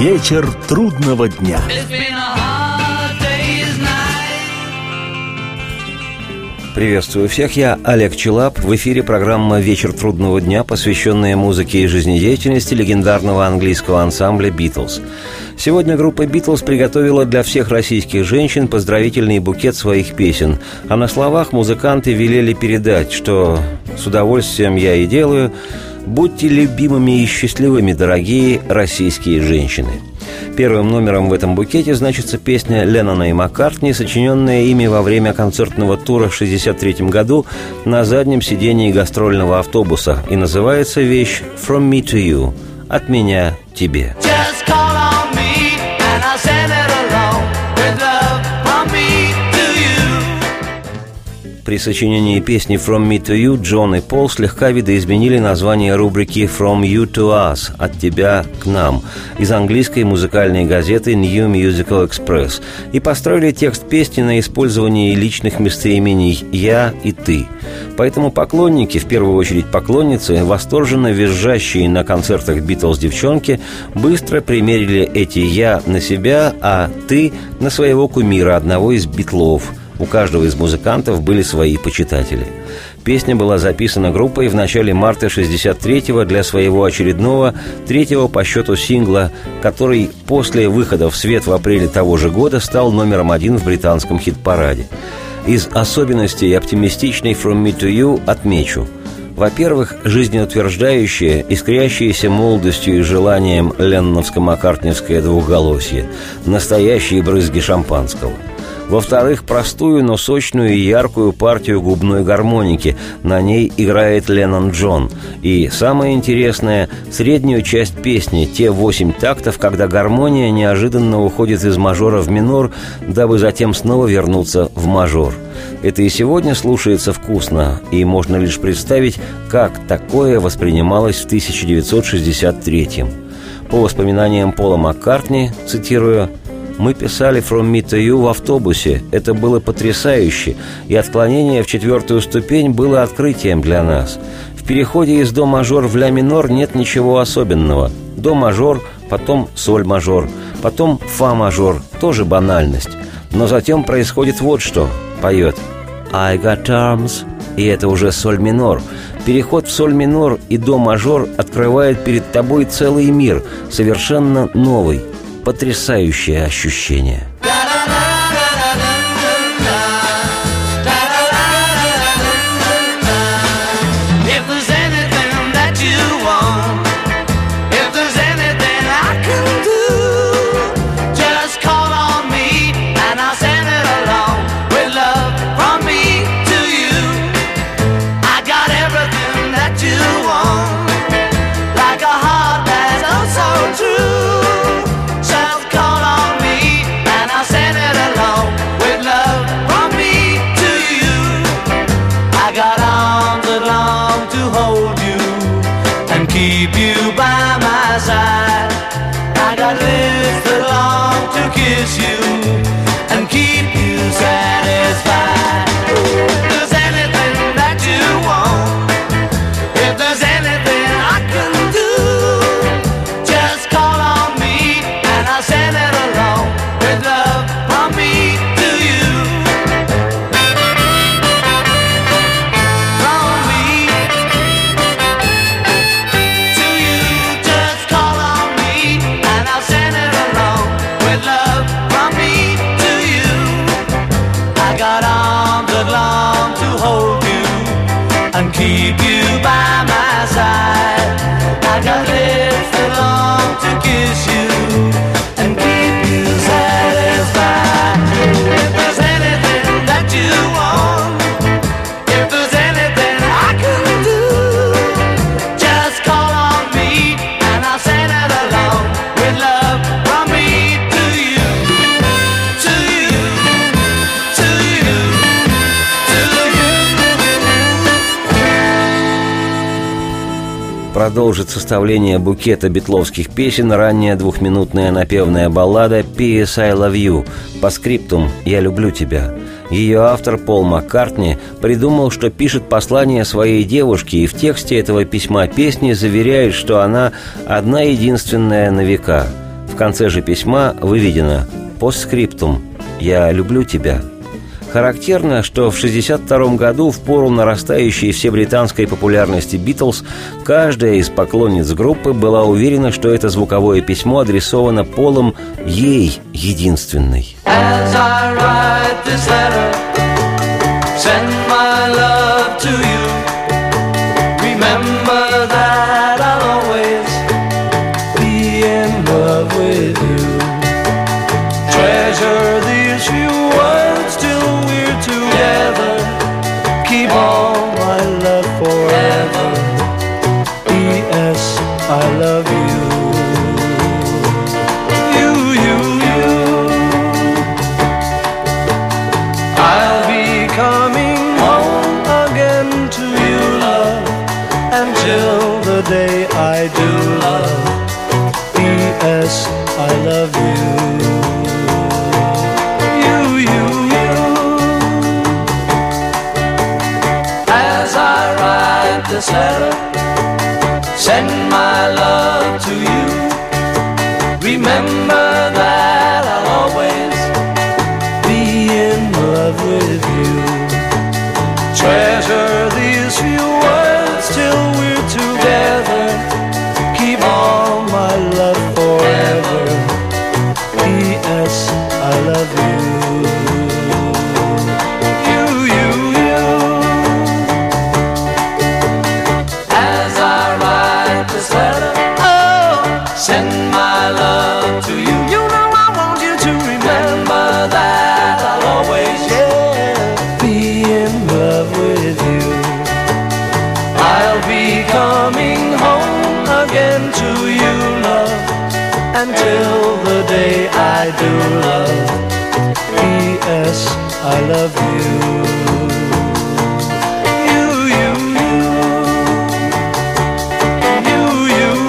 Вечер трудного дня. Приветствую всех, я Олег Челап. В эфире программа «Вечер трудного дня», посвященная музыке и жизнедеятельности легендарного английского ансамбля «Битлз». Сегодня группа «Битлз» приготовила для всех российских женщин поздравительный букет своих песен. А на словах музыканты велели передать, что «с удовольствием я и делаю», «будьте любимыми и счастливыми, дорогие российские женщины». Первым номером в этом букете значится песня Леннона и Маккартни, сочиненная ими во время концертного тура в 1963 году на заднем сидении гастрольного автобуса, и называется вещь «From Me to You» – «От меня тебе». При сочинении песни «From Me to You» Джон и Пол слегка видоизменили название рубрики «From You to Us» – «От тебя к нам» из английской музыкальной газеты New Musical Express и построили текст песни на использовании личных местоимений «я» и «ты». Поэтому поклонники, в первую очередь поклонницы, восторженно визжащие на концертах «Битлз» девчонки, быстро примерили эти «я» на себя, а «ты» на своего кумира, одного из «Битлов». У каждого из музыкантов были свои почитатели. Песня была записана группой в начале марта 1963-го для своего очередного, третьего по счету сингла, который после выхода в свет в апреле того же года стал номером один в британском хит-параде. Из особенностей оптимистичной «From Me to You» отмечу. Во-первых, жизнеутверждающее, искрящееся молодостью и желанием ленноновско-маккартневское двухголосье, настоящие брызги шампанского. Во-вторых, простую, но сочную и яркую партию губной гармоники. На ней играет Леннон Джон. И самое интересное – среднюю часть песни, те 8 тактов, когда гармония неожиданно уходит из мажора в минор, дабы затем снова вернуться в мажор. Это и сегодня слушается вкусно, и можно лишь представить, как такое воспринималось в 1963-м. По воспоминаниям Пола Маккартни, цитирую, «Мы писали «From Me to You» в автобусе. Это было потрясающе, и отклонение в четвертую ступень было открытием для нас. В переходе из до-мажор в ля-минор нет ничего особенного. До-мажор, потом соль-мажор, потом фа-мажор, тоже банальность. Но затем происходит вот что», — поет. «I got arms», и это уже соль-минор. Переход в соль-минор и до-мажор открывает перед тобой целый мир, совершенно новый. Потрясающее ощущение. Продолжит составление букета битловских песен ранняя двухминутная напевная баллада «P.S. I Love You» по скриптум «Я люблю тебя». Ее автор Пол Маккартни придумал, что пишет послание своей девушке, и в тексте этого письма песни заверяет, что она одна единственная на века. В конце же письма выведено «Постскриптум. Я люблю тебя». Характерно, что в 1962 году, в пору нарастающей всебританской популярности «Битлз», каждая из поклонниц группы была уверена, что это звуковое письмо адресовано Полом ей единственной. I love you, you, you, you, you,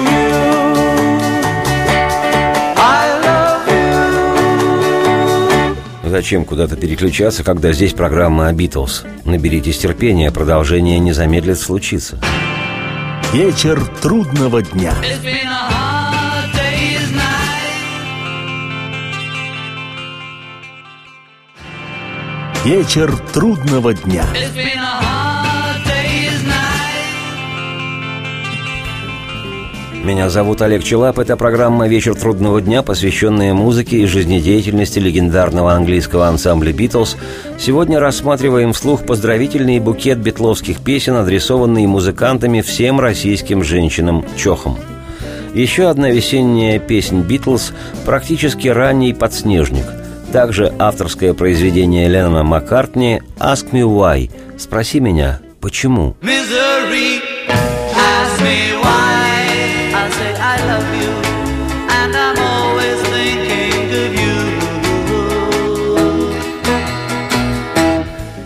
you, you, I love you. Зачем куда-то переключаться, когда здесь программа о Битлз? Наберитесь терпения, продолжение не замедлит случиться. Вечер трудного дня. Вечер трудного дня. Меня зовут Олег Челап. Это программа «Вечер трудного дня», посвященная музыке и жизнедеятельности легендарного английского ансамбля «Битлз». Сегодня рассматриваем вслух поздравительный букет битловских песен, адресованный музыкантами всем российским женщинам-чохам. Еще одна весенняя песня «Битлз» – практически ранний «Подснежник». Также авторское произведение Лена Маккартни «Ask me why» – «Спроси меня, почему?». Misery, ask me why. I'll say I love you, and I'm always thinking of you.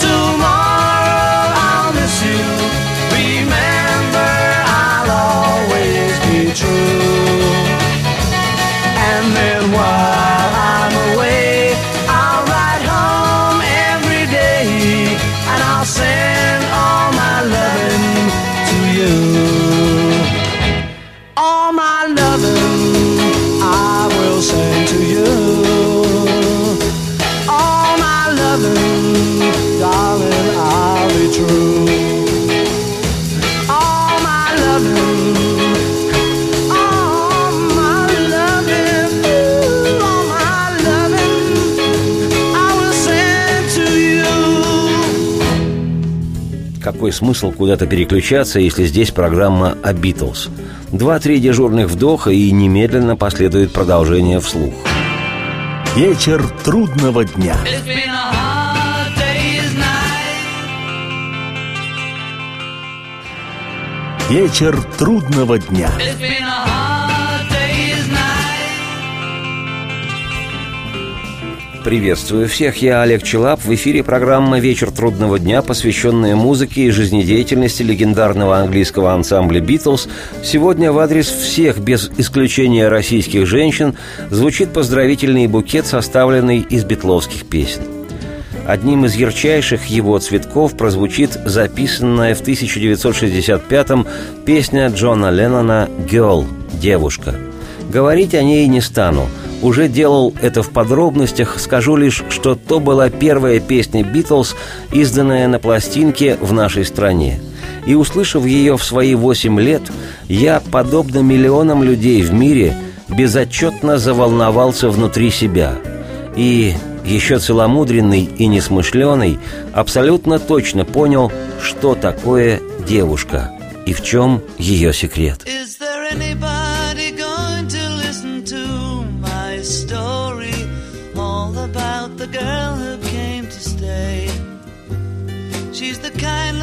Tomorrow I'll miss you. Remember I'll always be true. And then while I'm away, I'll ride home every day, and I'll send all my loving to you. All my loving I will send to you. All my loving, darling, I'll be true. All my loving. Какой смысл куда-то переключаться, если здесь программа о Битлз? 2-3 дежурных вдоха, и немедленно последует продолжение вслух. Вечер трудного дня. Вечер трудного дня. Приветствую всех, я Олег Челап. В эфире программа «Вечер трудного дня», посвященная музыке и жизнедеятельности легендарного английского ансамбля «Битлз». Сегодня в адрес всех, без исключения российских женщин, звучит поздравительный букет, составленный из битловских песен. Одним из ярчайших его цветков прозвучит записанная в 1965-м песня Джона Леннона «Girl» – «Девушка». Говорить о ней не стану. Уже делал это в подробностях, скажу лишь, что то была первая песня «Битлз», изданная на пластинке в нашей стране. И, услышав ее в свои 8 лет, я, подобно миллионам людей в мире, безотчетно заволновался внутри себя. И, еще целомудренный и несмышленый, абсолютно точно понял, что такое девушка и в чем ее секрет. Story all about the girl who came to stay. She's the kind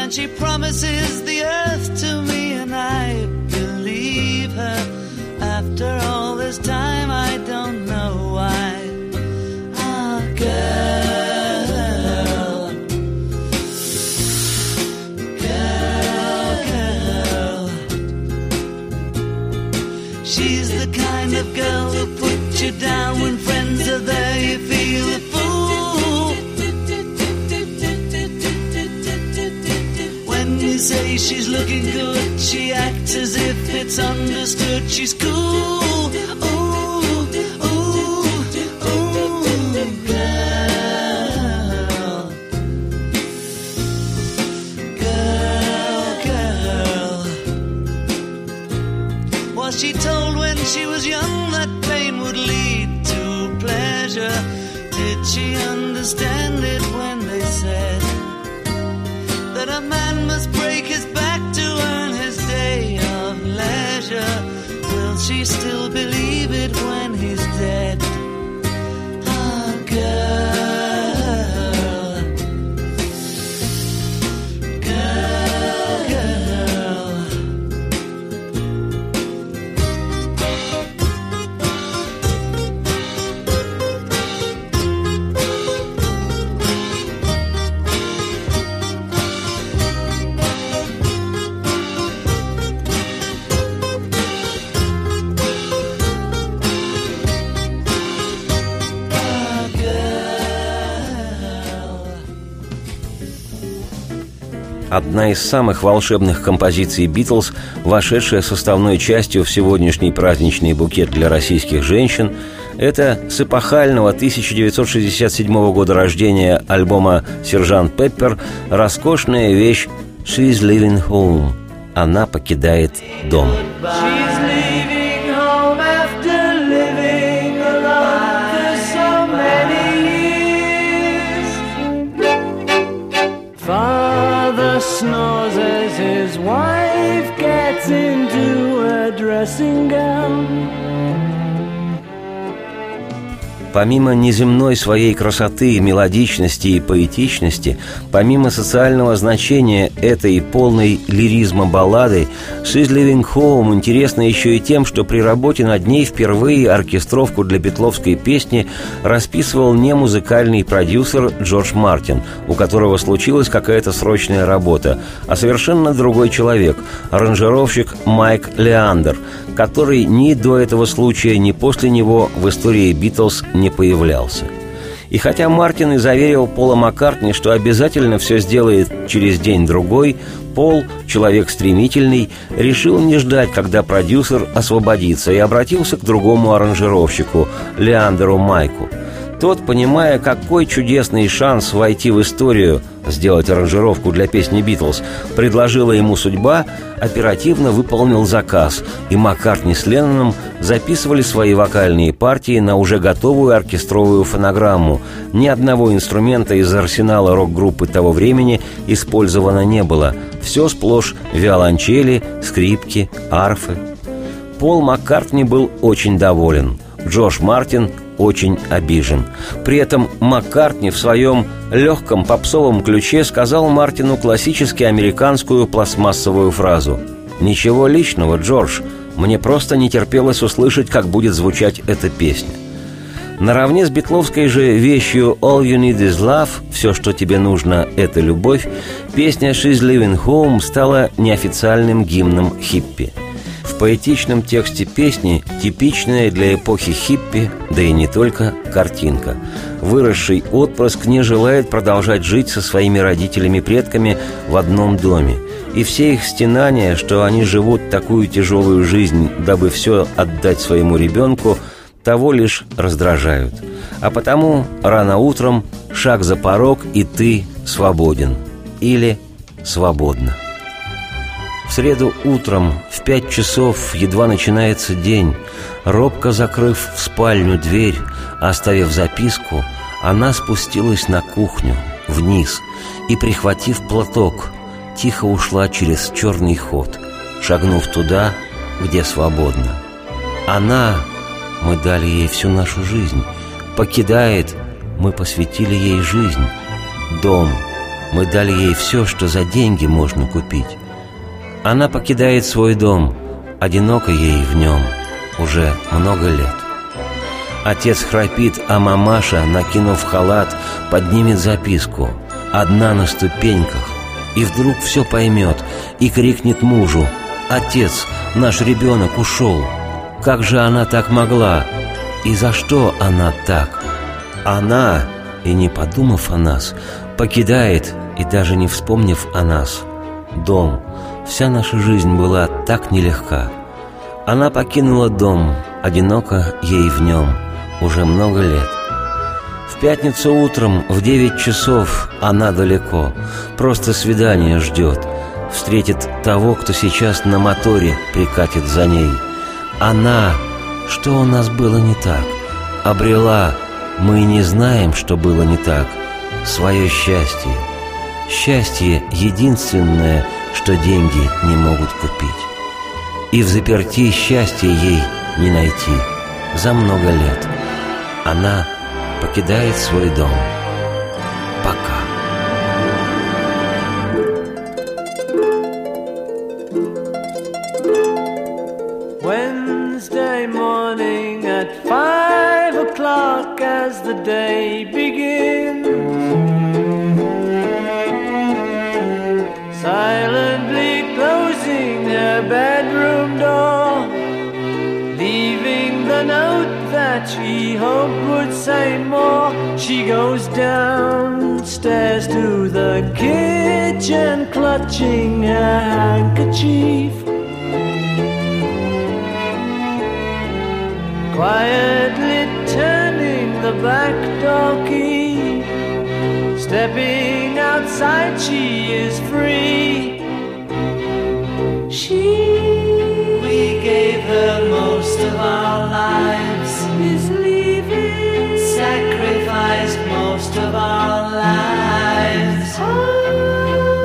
And she promises the earth to me, and I believe her. After all this time, I don't know why. Ah, oh, girl, girl, girl. She's the kind of girl who puts you down when friends are there. You feel a fool. Say she's looking good, she acts as if it's understood. She's cool, ooh, ooh, ooh, girl. Girl, girl. Was she told when she was young that pain would lead to pleasure? Did she understand it when they said that a man must break his back to earn his day of leisure? Will she still believe it when he's dead? Ah, oh, girl. Girl, одна из самых волшебных композиций «Битлз», вошедшая составной частью в сегодняшний праздничный букет для российских женщин, это с эпохального 1967 года рождения альбома «Сержант Пеппер» роскошная вещь «She's Leaving Home» – «Она покидает дом». Snores as his wife gets into a dressing gown. Помимо неземной своей красоты, мелодичности и поэтичности, помимо социального значения этой полной лиризма баллады, «She's Leaving Home» интересна еще и тем, что при работе над ней впервые оркестровку для битловской песни расписывал не музыкальный продюсер Джордж Мартин, у которого случилась какая-то срочная работа, а совершенно другой человек – аранжировщик Майк Леандер, который ни до этого случая, ни после него в истории «Битлз» не появлялся. И хотя Мартин и заверил Пола Маккартни, что обязательно все сделает через день-другой, Пол, человек стремительный, решил не ждать, когда продюсер освободится, и обратился к другому аранжировщику, Леандеру Майку. Тот, понимая, какой чудесный шанс войти в историю, сделать аранжировку для песни «Битлз», предложила ему судьба, оперативно выполнил заказ, и Маккартни с Ленноном записывали свои вокальные партии на уже готовую оркестровую фонограмму. Ни одного инструмента из арсенала рок-группы того времени использовано не было. Все сплошь виолончели, скрипки, арфы. Пол Маккартни был очень доволен. Джордж Мартин очень обижен. При этом Маккартни в своем легком попсовом ключе сказал Мартину классически американскую пластмассовую фразу: «Ничего личного, Джордж, мне просто не терпелось услышать, как будет звучать эта песня». Наравне с битловской же вещью «All you need is love» – «Все, что тебе нужно, это любовь», песня «She's Leaving Home» стала неофициальным гимном хиппи. В поэтичном тексте песни типичная для эпохи хиппи, да и не только, картинка. Выросший отпрыск не желает продолжать жить со своими родителями-предками в одном доме. И все их стенания, что они живут такую тяжелую жизнь, дабы все отдать своему ребенку, того лишь раздражают. А потому рано утром шаг за порог, и ты свободен. Или свободно. В среду утром в 5 часов, едва начинается день, робко закрыв в спальню дверь, оставив записку, она спустилась на кухню, вниз, и, прихватив платок, тихо ушла через черный ход, шагнув туда, где свободно. Она, мы дали ей всю нашу жизнь, покидает, мы посвятили ей жизнь, дом, мы дали ей все, что за деньги можно купить. Она покидает свой дом, одиноко ей в нем уже много лет. Отец храпит, а мамаша, накинув халат, поднимет записку, одна на ступеньках, и вдруг все поймет, и крикнет мужу: «Отец, наш ребенок ушел! Как же она так могла? И за что она так?» Она, и не подумав о нас, покидает, и даже не вспомнив о нас, дом. Вся наша жизнь была так нелегка. Она покинула дом, одиноко ей в нем уже много лет. В пятницу утром в 9 часов она далеко, просто свидание ждет, встретит того, кто сейчас на моторе прикатит за ней. Она, что у нас было не так, обрела, мы не знаем, что было не так, свое счастье. Счастье единственное, что деньги не могут купить. И взаперти счастья ей не найти за много лет. Она покидает свой дом. Пока. Wednesday morning at 5 o'clock as the day begins. Silently closing her bedroom door, leaving the note that she hoped would say more. She goes downstairs to the kitchen, clutching a handkerchief. Quietly turning the back door key, stepping outside, she is free. We gave her most of our lives, is leaving. Sacrificed most of our lives.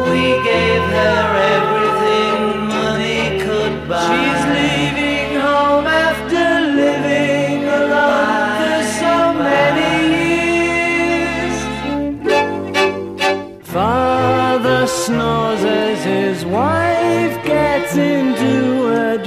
We gave her everything money could buy. She's leaving home after living alone for so many years. Father snores as his wife gets into a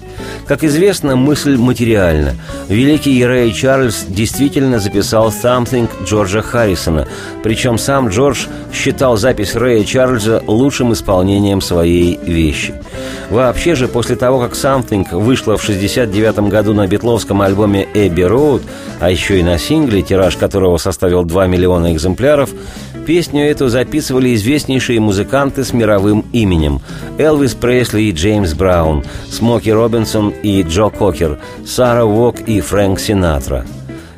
Как известно, мысль материальна. Великий Рэй Чарльз действительно записал «Something» Джорджа Харрисона, причем сам Джордж считал запись Рэя Чарльза лучшим исполнением своей вещи. Вообще же, после того, как «Something» вышла в 1969 году на битловском альбоме «Abbey Road», а еще и на сингле, тираж которого составил 2 миллиона экземпляров, песню эту записывали известнейшие музыканты с мировым именем: Элвис Пресли и Джеймс Браун, Смоки Робинсон и Джо Кокер, Сара Уок и Фрэнк Синатра.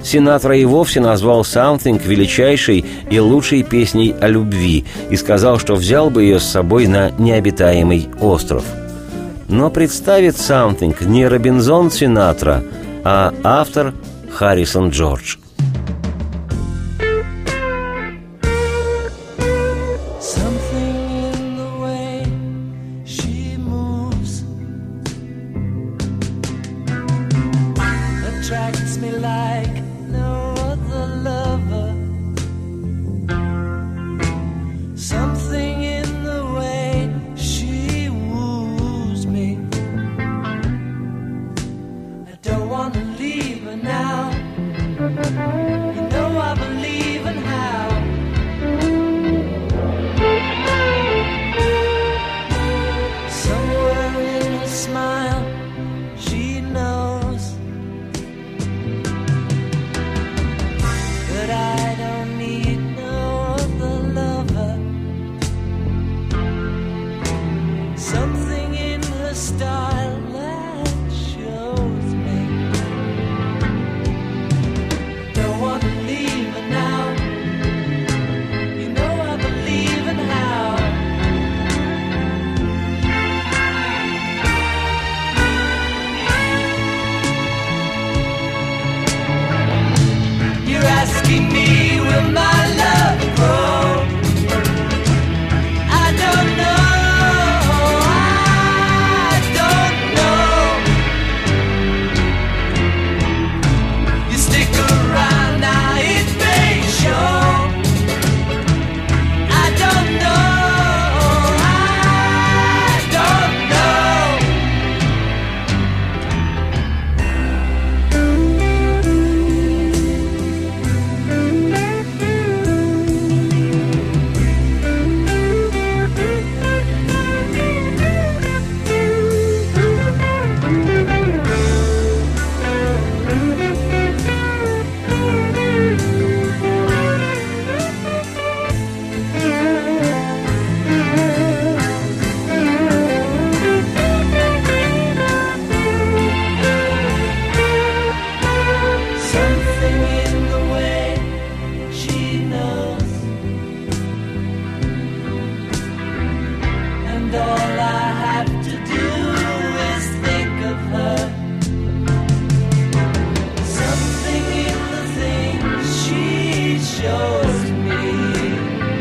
Синатра и вовсе назвал «Something» величайшей и лучшей песней о любви и сказал, что взял бы ее с собой на необитаемый остров. Но представит «Something» не Робинзон Синатра, а автор Харрисон Джордж. Shows me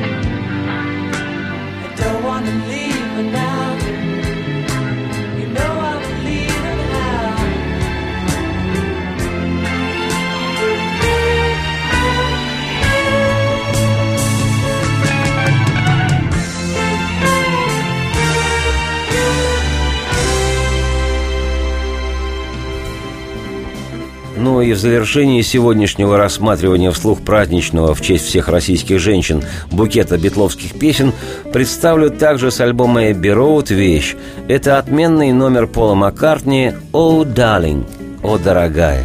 и в завершении сегодняшнего рассматривания вслух праздничного в честь всех российских женщин букета битловских песен представлю также с альбома «Эбби Роуд» вещь. Это отменный номер Пола Маккартни «Oh, darling», «О, дорогая».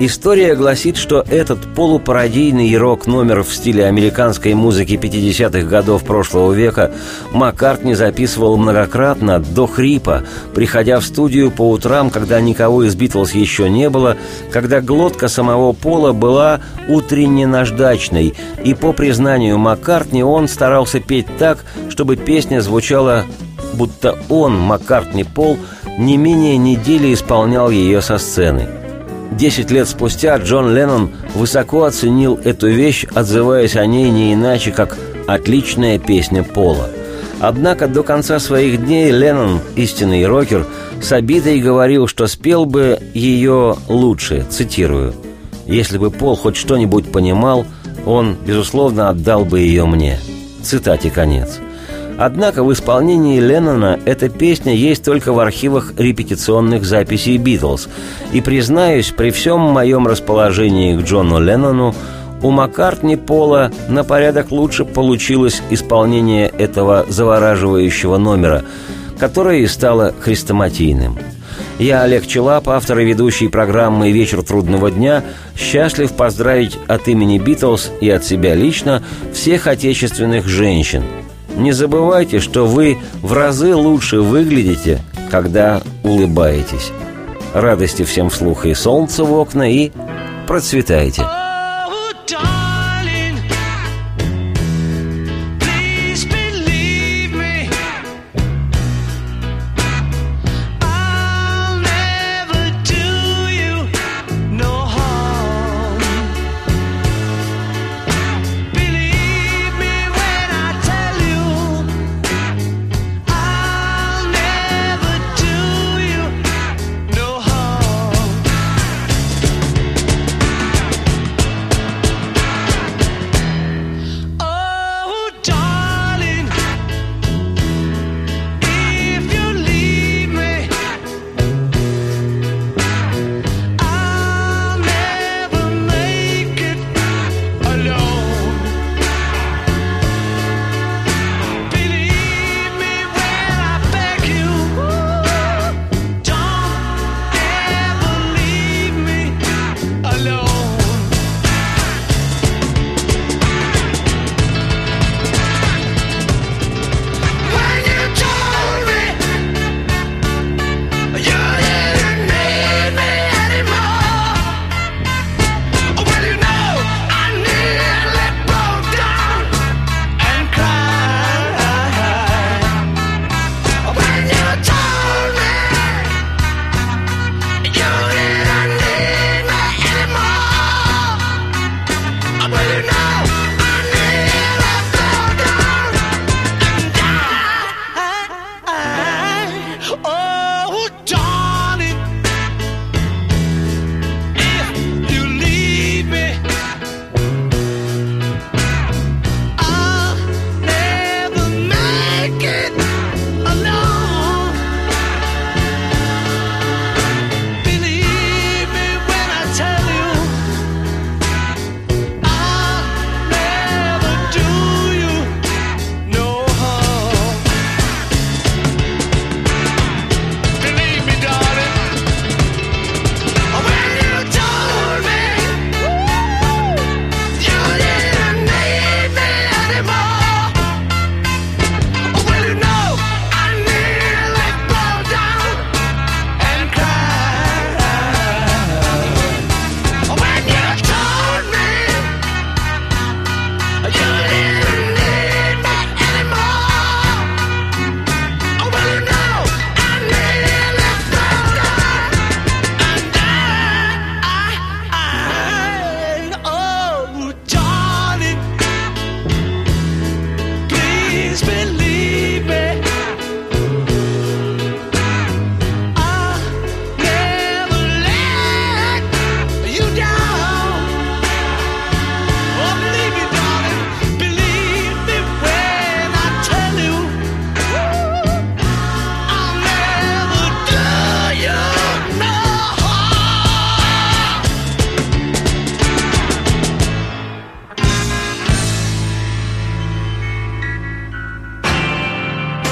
История гласит, что этот полупародийный рок-номер в стиле американской музыки 50-х годов прошлого века Маккартни записывал многократно до хрипа, приходя в студию по утрам, когда никого из «Битлз» еще не было, когда глотка самого Пола была утренне наждачной, и, по признанию Маккартни, он старался петь так, чтобы песня звучала, будто он, Маккартни Пол, не менее недели исполнял ее со сцены. 10 лет спустя Джон Леннон высоко оценил эту вещь, отзываясь о ней не иначе, как «отличная песня Пола». Однако до конца своих дней Леннон, истинный рокер, с обидой говорил, что спел бы ее лучше, цитирую: «Если бы Пол хоть что-нибудь понимал, он, безусловно, отдал бы ее мне». Цитате конец. Однако в исполнении Леннона эта песня есть только в архивах репетиционных записей «Битлз». И, признаюсь, при всем моем расположении к Джону Леннону, у Маккартни Пола на порядок лучше получилось исполнение этого завораживающего номера, которое и стало хрестоматийным. Я, Олег Челап, автор и ведущий программы «Вечер трудного дня», счастлив поздравить от имени «Битлз» и от себя лично всех отечественных женщин. Не забывайте, что вы в разы лучше выглядите, когда улыбаетесь. Радости всем вслух и солнца в окна, и процветайте.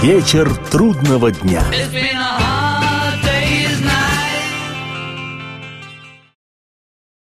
Вечер трудного дня.